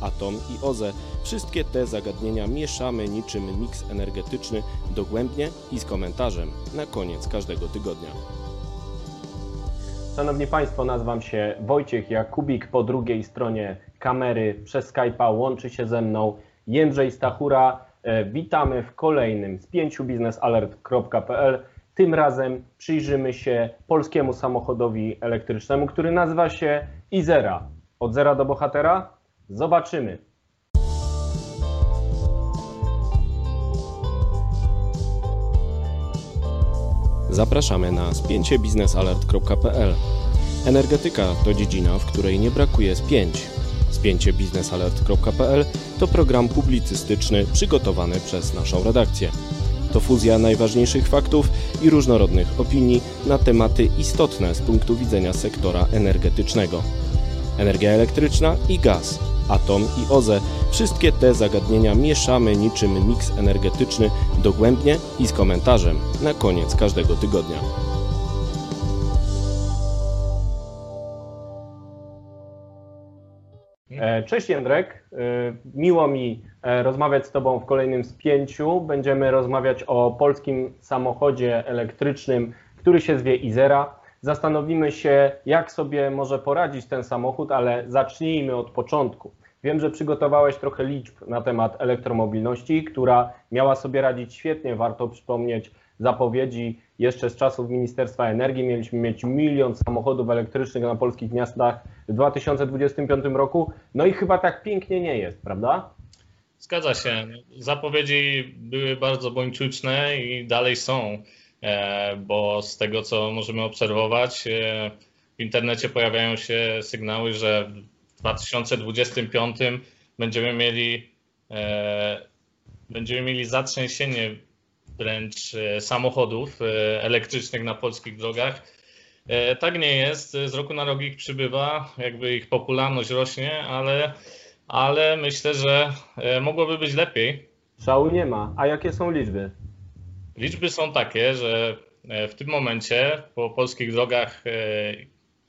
ATOM i OZE – wszystkie te zagadnienia mieszamy niczym miks energetyczny dogłębnie i z komentarzem na koniec każdego tygodnia. Szanowni Państwo, nazywam się Wojciech Jakóbik. Po drugiej stronie kamery przez Skype'a łączy się ze mną Jędrzej Stachura. Witamy w kolejnym spięciu biznesalert.pl. Tym razem przyjrzymy się polskiemu samochodowi elektrycznemu, który nazywa się Izera. Od zera do bohatera? Zobaczymy. Zapraszamy na spięcie biznesalert.pl. Energetyka to dziedzina, w której nie brakuje spięć. Spięcie biznesalert.pl to program publicystyczny przygotowany przez naszą redakcję. To fuzja najważniejszych faktów i różnorodnych opinii na tematy istotne z punktu widzenia sektora energetycznego. Energia elektryczna i gaz, ATOM i OZE – wszystkie te zagadnienia mieszamy niczym miks energetyczny dogłębnie i z komentarzem na koniec każdego tygodnia. Cześć Jędrek, miło mi rozmawiać z Tobą w kolejnym spięciu. Będziemy rozmawiać o polskim samochodzie elektrycznym, który się zwie Izera. Zastanowimy się, jak sobie może poradzić ten samochód, ale zacznijmy od początku. Wiem, że przygotowałeś trochę liczb na temat elektromobilności, która miała sobie radzić świetnie. Warto przypomnieć zapowiedzi jeszcze z czasów Ministerstwa Energii. Mieliśmy mieć 1 milion samochodów elektrycznych na polskich miastach w 2025 roku. No i chyba tak pięknie nie jest, prawda? Zgadza się. Zapowiedzi były bardzo bończuczne i dalej są. Bo z tego, co możemy obserwować, w internecie pojawiają się sygnały, że w 2025 będziemy mieli zatrzęsienie wręcz samochodów elektrycznych na polskich drogach. Tak nie jest, z roku na rok ich przybywa, jakby ich popularność rośnie, ale myślę, że mogłoby być lepiej. Szału nie ma. A jakie są liczby? Liczby są takie, że w tym momencie po polskich drogach,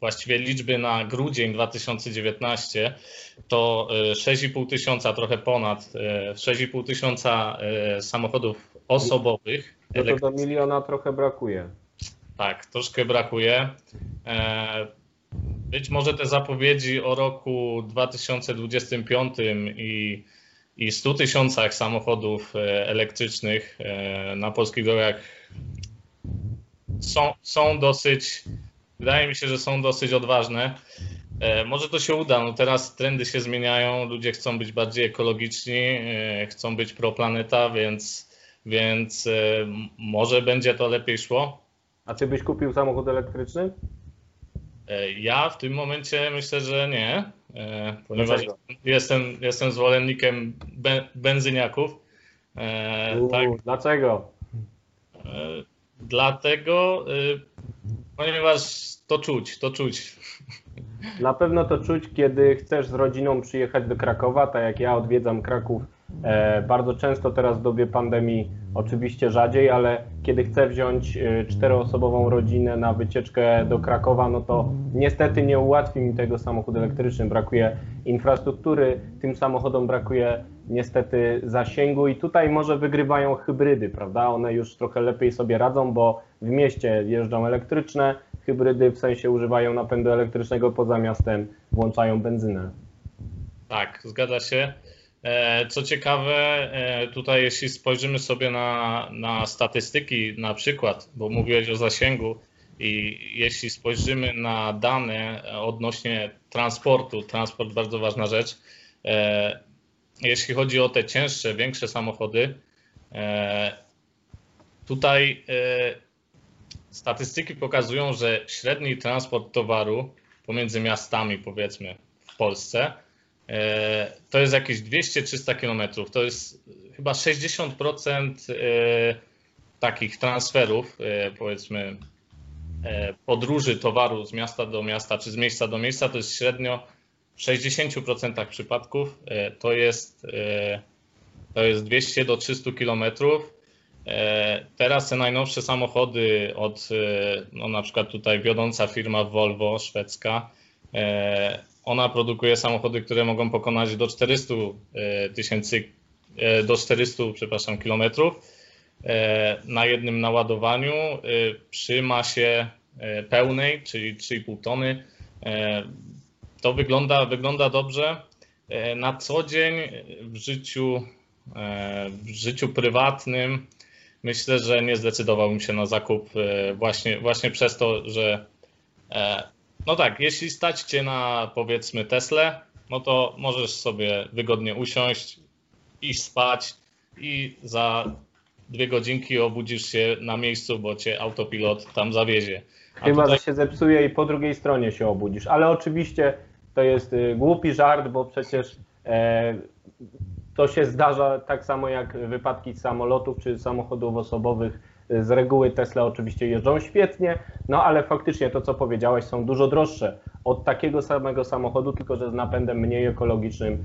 właściwie liczby na grudzień 2019 to 6,5 tysiąca, trochę ponad, 6,5 tysiąca samochodów osobowych. No to do 1 miliona trochę brakuje. Tak, troszkę brakuje. Być może te zapowiedzi o roku 2025 i 100 tysiącach samochodów elektrycznych na polskich drogach są dosyć, wydaje mi się, że są dosyć odważne. Może to się uda, no teraz trendy się zmieniają, ludzie chcą być bardziej ekologiczni, chcą być proplaneta, więc może będzie to lepiej szło. A ty byś kupił samochód elektryczny? Ja w tym momencie myślę, że nie, ponieważ jestem zwolennikiem benzyniaków. Tak. Dlaczego? Dlatego, ponieważ to czuć. Na pewno to czuć, kiedy chcesz z rodziną przyjechać do Krakowa, tak jak ja odwiedzam Kraków bardzo często teraz w dobie pandemii, oczywiście rzadziej, ale kiedy chcę wziąć 4-osobową rodzinę na wycieczkę do Krakowa, no to niestety nie ułatwi mi tego samochód elektryczny. Brakuje infrastruktury, tym samochodom brakuje niestety zasięgu i tutaj może wygrywają hybrydy, prawda? One już trochę lepiej sobie radzą, bo w mieście jeżdżą elektryczne, hybrydy w sensie używają napędu elektrycznego, poza miastem włączają benzynę. Tak, zgadza się. Co ciekawe, tutaj jeśli spojrzymy sobie na statystyki na przykład, bo mówiłeś o zasięgu i jeśli spojrzymy na dane odnośnie transportu, transport bardzo ważna rzecz, jeśli chodzi o te cięższe, większe samochody, tutaj statystyki pokazują, że średni transport towaru pomiędzy miastami powiedzmy w Polsce to jest jakieś 200-300 km, to jest chyba 60% takich transferów, powiedzmy podróży towaru z miasta do miasta czy z miejsca do miejsca, to jest średnio w 60% przypadków to jest 200 do 300 km. Teraz te najnowsze samochody od na przykład tutaj wiodąca firma Volvo szwedzka, ona produkuje samochody, które mogą pokonać do 400 kilometrów na jednym naładowaniu przy masie pełnej, czyli 3,5 tony. To wygląda dobrze. Na co dzień w życiu prywatnym myślę, że nie zdecydowałbym się na zakup właśnie przez to, że no tak, jeśli stać cię na powiedzmy Teslę, no to możesz sobie wygodnie usiąść, iść spać i za 2 godzinki obudzisz się na miejscu, bo cię autopilot tam zawiezie. Chyba, że się zepsuje i po drugiej stronie się obudzisz, ale oczywiście to jest głupi żart, bo przecież to się zdarza tak samo jak wypadki z samolotów czy samochodów osobowych. Z reguły Tesla oczywiście jeżdżą świetnie, no ale faktycznie to, co powiedziałeś, są dużo droższe od takiego samego samochodu, tylko że z napędem mniej ekologicznym,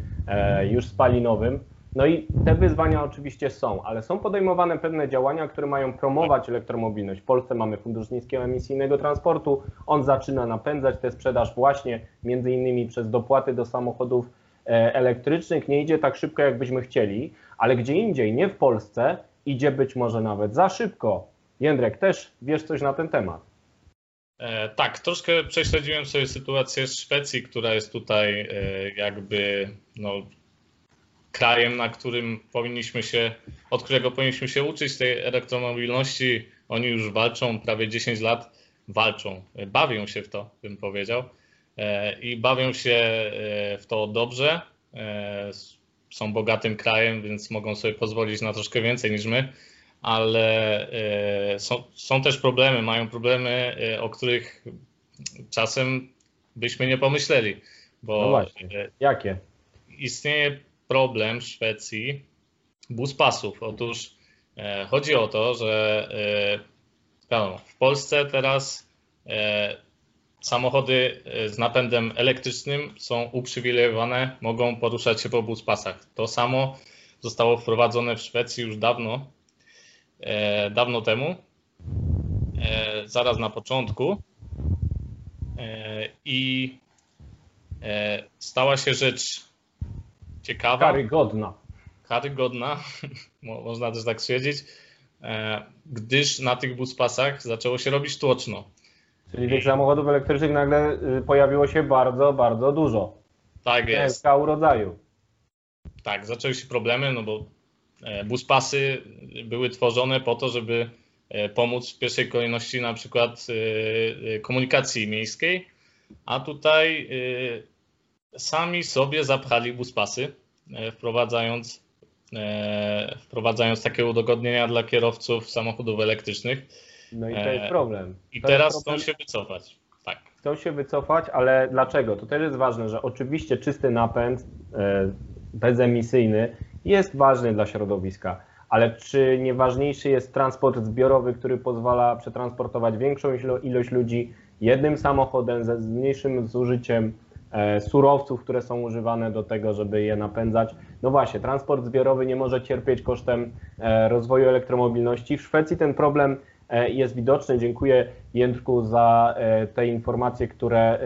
już spalinowym. No i te wyzwania oczywiście są, ale są podejmowane pewne działania, które mają promować elektromobilność. W Polsce mamy Fundusz Niskoemisyjnego Transportu, on zaczyna napędzać tę sprzedaż właśnie między innymi przez dopłaty do samochodów elektrycznych. Nie idzie tak szybko, jakbyśmy chcieli, ale gdzie indziej, nie w Polsce, idzie być może nawet za szybko. Jędrek, też wiesz coś na ten temat? Tak, troszkę prześledziłem sobie sytuację Szwecji, która jest tutaj krajem, od którego powinniśmy się uczyć tej elektromobilności. Oni już walczą, prawie 10 lat walczą, bawią się w to, bym powiedział. I bawią się w to dobrze. Są bogatym krajem, więc mogą sobie pozwolić na troszkę więcej niż my, ale są też problemy, mają problemy, o których czasem byśmy nie pomyśleli. Bo no właśnie, jakie? Istnieje problem w Szwecji buspasów. Otóż chodzi o to, że w Polsce teraz samochody z napędem elektrycznym są uprzywilejowane, mogą poruszać się po buspasach. To samo zostało wprowadzone w Szwecji już dawno temu, zaraz na początku, i stała się rzecz ciekawa. Karygodna, można też tak stwierdzić, gdyż na tych buspasach zaczęło się robić tłoczno. Czyli tych samochodów elektrycznych nagle pojawiło się bardzo, bardzo dużo. Tak jest. Całego rodzaju. Tak, zaczęły się problemy, no bo buspasy były tworzone po to, żeby pomóc w pierwszej kolejności na przykład komunikacji miejskiej, a tutaj sami sobie zapchali buspasy, wprowadzając takie udogodnienia dla kierowców samochodów elektrycznych. No i to jest problem. I teraz chcą się wycofać. Tak. Chcą się wycofać, ale dlaczego? To też jest ważne, że oczywiście czysty napęd bezemisyjny jest ważny dla środowiska, ale czy nie ważniejszy jest transport zbiorowy, który pozwala przetransportować większą ilość ludzi jednym samochodem ze mniejszym zużyciem surowców, które są używane do tego, żeby je napędzać. No właśnie, transport zbiorowy nie może cierpieć kosztem rozwoju elektromobilności. W Szwecji ten problem jest widoczny. Dziękuję, Jędrku, za te informacje, które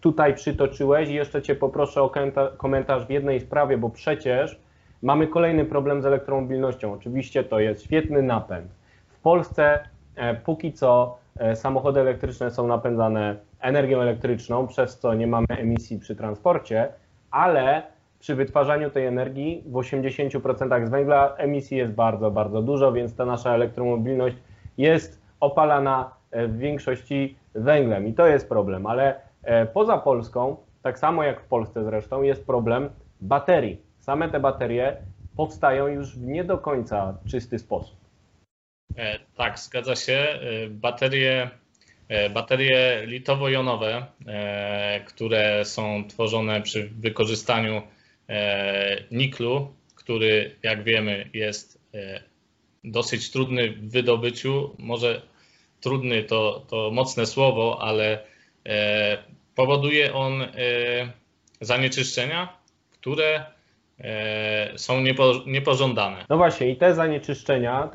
tutaj przytoczyłeś. I jeszcze Cię poproszę o komentarz w jednej sprawie, bo przecież mamy kolejny problem z elektromobilnością. Oczywiście to jest świetny napęd. W Polsce póki co samochody elektryczne są napędzane energią elektryczną, przez co nie mamy emisji przy transporcie, ale przy wytwarzaniu tej energii w 80% z węgla emisji jest bardzo, bardzo dużo, więc ta nasza elektromobilność jest opalana w większości węglem i to jest problem, ale poza Polską, tak samo jak w Polsce zresztą, jest problem baterii. Same te baterie powstają już w nie do końca czysty sposób. Tak, zgadza się. Baterie litowo-jonowe, które są tworzone przy wykorzystaniu niklu, który, jak wiemy, jest dosyć trudny w wydobyciu, może trudny to mocne słowo, ale powoduje on zanieczyszczenia, które są niepożądane. No właśnie, i te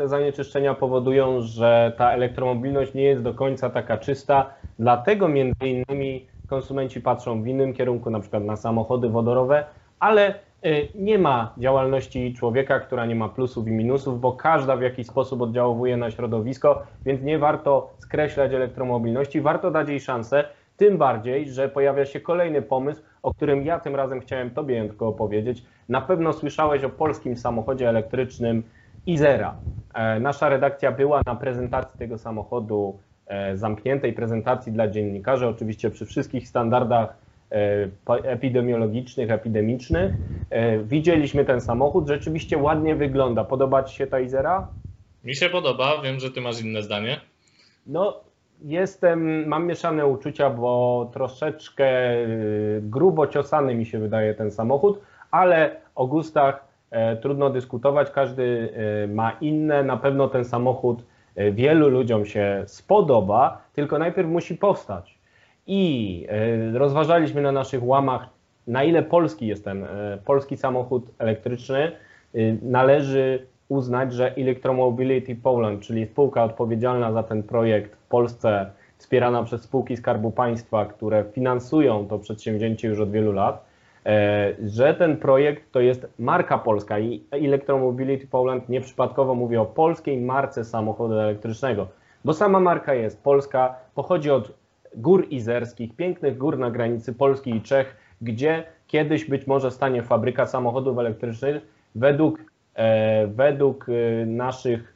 zanieczyszczenia powodują, że ta elektromobilność nie jest do końca taka czysta, dlatego między innymi konsumenci patrzą w innym kierunku, na przykład na samochody wodorowe, ale nie ma działalności człowieka, która nie ma plusów i minusów, bo każda w jakiś sposób oddziałuje na środowisko, więc nie warto skreślać elektromobilności, warto dać jej szansę, tym bardziej, że pojawia się kolejny pomysł, o którym ja tym razem chciałem Tobie, Jędrku, opowiedzieć. Na pewno słyszałeś o polskim samochodzie elektrycznym Izera. Nasza redakcja była na prezentacji tego samochodu, zamkniętej prezentacji dla dziennikarzy, oczywiście przy wszystkich standardach epidemiologicznych, epidemicznych. Widzieliśmy ten samochód, rzeczywiście ładnie wygląda. Podoba Ci się ta Izera? Mi się podoba, wiem, że Ty masz inne zdanie. No, mam mieszane uczucia, bo troszeczkę grubo ciosany mi się wydaje ten samochód, ale o gustach trudno dyskutować, każdy ma inne, na pewno ten samochód wielu ludziom się spodoba, tylko najpierw musi powstać. I rozważaliśmy na naszych łamach, na ile polski samochód elektryczny należy uznać, że Electromobility Poland, czyli spółka odpowiedzialna za ten projekt w Polsce, wspierana przez spółki Skarbu Państwa, które finansują to przedsięwzięcie już od wielu lat, że ten projekt to jest marka polska i Electromobility Poland nieprzypadkowo mówi o polskiej marce samochodu elektrycznego, bo sama marka jest polska, pochodzi od Gór Izerskich, pięknych gór na granicy Polski i Czech, gdzie kiedyś być może stanie fabryka samochodów elektrycznych. Według naszych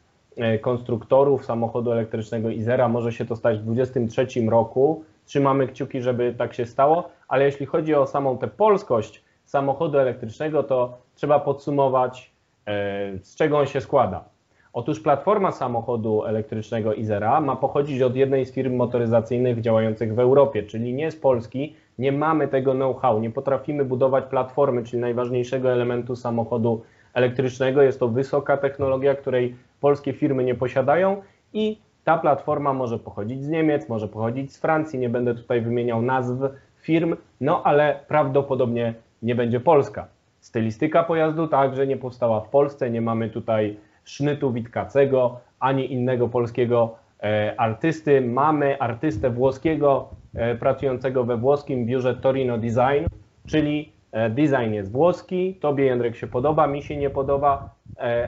konstruktorów samochodu elektrycznego Izera może się to stać w 2023 roku. Trzymamy kciuki, żeby tak się stało, ale jeśli chodzi o samą tę polskość samochodu elektrycznego, to trzeba podsumować, z czego on się składa. Otóż platforma samochodu elektrycznego Izera ma pochodzić od jednej z firm motoryzacyjnych działających w Europie, czyli nie z Polski, nie mamy tego know-how, nie potrafimy budować platformy, czyli najważniejszego elementu samochodu elektrycznego. Jest to wysoka technologia, której polskie firmy nie posiadają i ta platforma może pochodzić z Niemiec, może pochodzić z Francji, nie będę tutaj wymieniał nazw firm, no ale prawdopodobnie nie będzie polska. Stylistyka pojazdu także nie powstała w Polsce, nie mamy tutaj Sznytu Witkacego ani innego polskiego artysty. Mamy artystę włoskiego pracującego we włoskim biurze Torino Design, czyli design jest włoski, Tobie, Jędrek, się podoba, mi się nie podoba,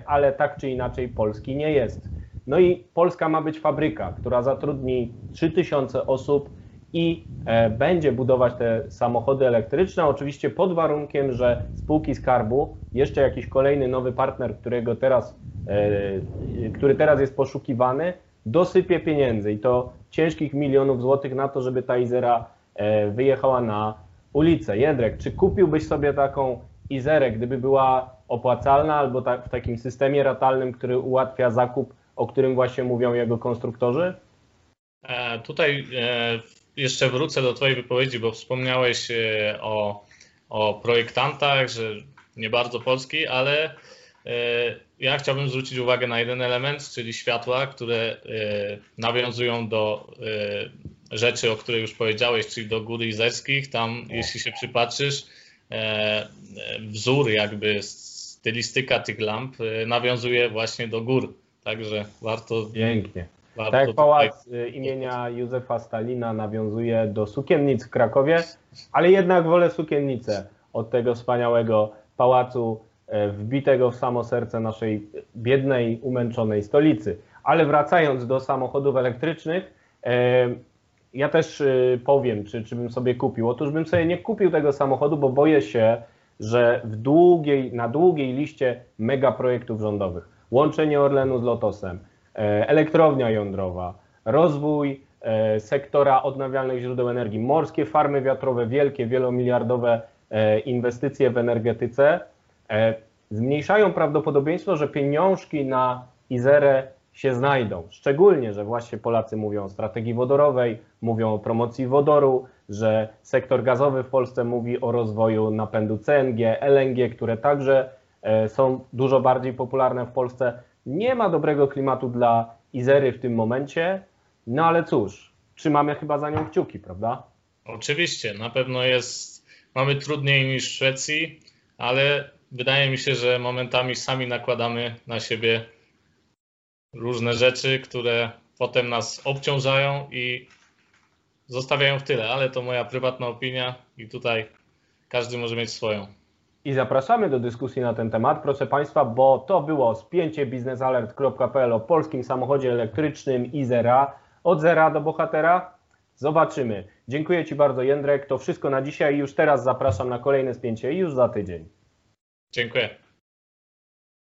ale tak czy inaczej polski nie jest. No i Polska ma być fabryka, która zatrudni 3000 osób i będzie budować te samochody elektryczne, oczywiście pod warunkiem, że spółki Skarbu, jeszcze jakiś kolejny nowy partner, który teraz jest poszukiwany, dosypie pieniędzy i to ciężkich milionów złotych na to, żeby ta Izera wyjechała na ulicę. Jędrek, czy kupiłbyś sobie taką Izerę, gdyby była opłacalna albo w takim systemie ratalnym, który ułatwia zakup, o którym właśnie mówią jego konstruktorzy? Tutaj jeszcze wrócę do Twojej wypowiedzi, bo wspomniałeś o projektantach, że nie bardzo polski, ale ja chciałbym zwrócić uwagę na jeden element, czyli światła, które nawiązują do rzeczy, o której już powiedziałeś, czyli do Gór Izerskich. Tam, jeśli się przypatrzysz, wzór, jakby stylistyka tych lamp nawiązuje właśnie do gór. Także warto... Pięknie. Warto tak jak pałac imienia Józefa Stalina nawiązuje do sukiennic w Krakowie, ale jednak wolę sukiennicę od tego wspaniałego pałacu wbitego w samo serce naszej biednej, umęczonej stolicy. Ale wracając do samochodów elektrycznych, ja też powiem, czy bym sobie kupił. Otóż bym sobie nie kupił tego samochodu, bo boję się, że na długiej liście megaprojektów rządowych, łączenie Orlenu z Lotosem, elektrownia jądrowa, rozwój sektora odnawialnych źródeł energii, morskie farmy wiatrowe, wielkie, wielomiliardowe inwestycje w energetyce, zmniejszają prawdopodobieństwo, że pieniążki na Izerę się znajdą. Szczególnie, że właśnie Polacy mówią o strategii wodorowej, mówią o promocji wodoru, że sektor gazowy w Polsce mówi o rozwoju napędu CNG, LNG, które także są dużo bardziej popularne w Polsce. Nie ma dobrego klimatu dla Izery w tym momencie, No ale cóż, trzymamy chyba za nią kciuki, prawda? Oczywiście, na pewno jest, mamy trudniej niż w Szwecji, ale wydaje mi się, że momentami sami nakładamy na siebie różne rzeczy, które potem nas obciążają i zostawiają w tyle, ale to moja prywatna opinia i tutaj każdy może mieć swoją. I zapraszamy do dyskusji na ten temat, proszę Państwa, bo to było spięcie biznesalert.pl o polskim samochodzie elektrycznym Izera. Od zera do bohatera? Zobaczymy. Dziękuję Ci bardzo, Jędrek. To wszystko na dzisiaj. Już teraz zapraszam na kolejne spięcie już za tydzień. Dziękuję.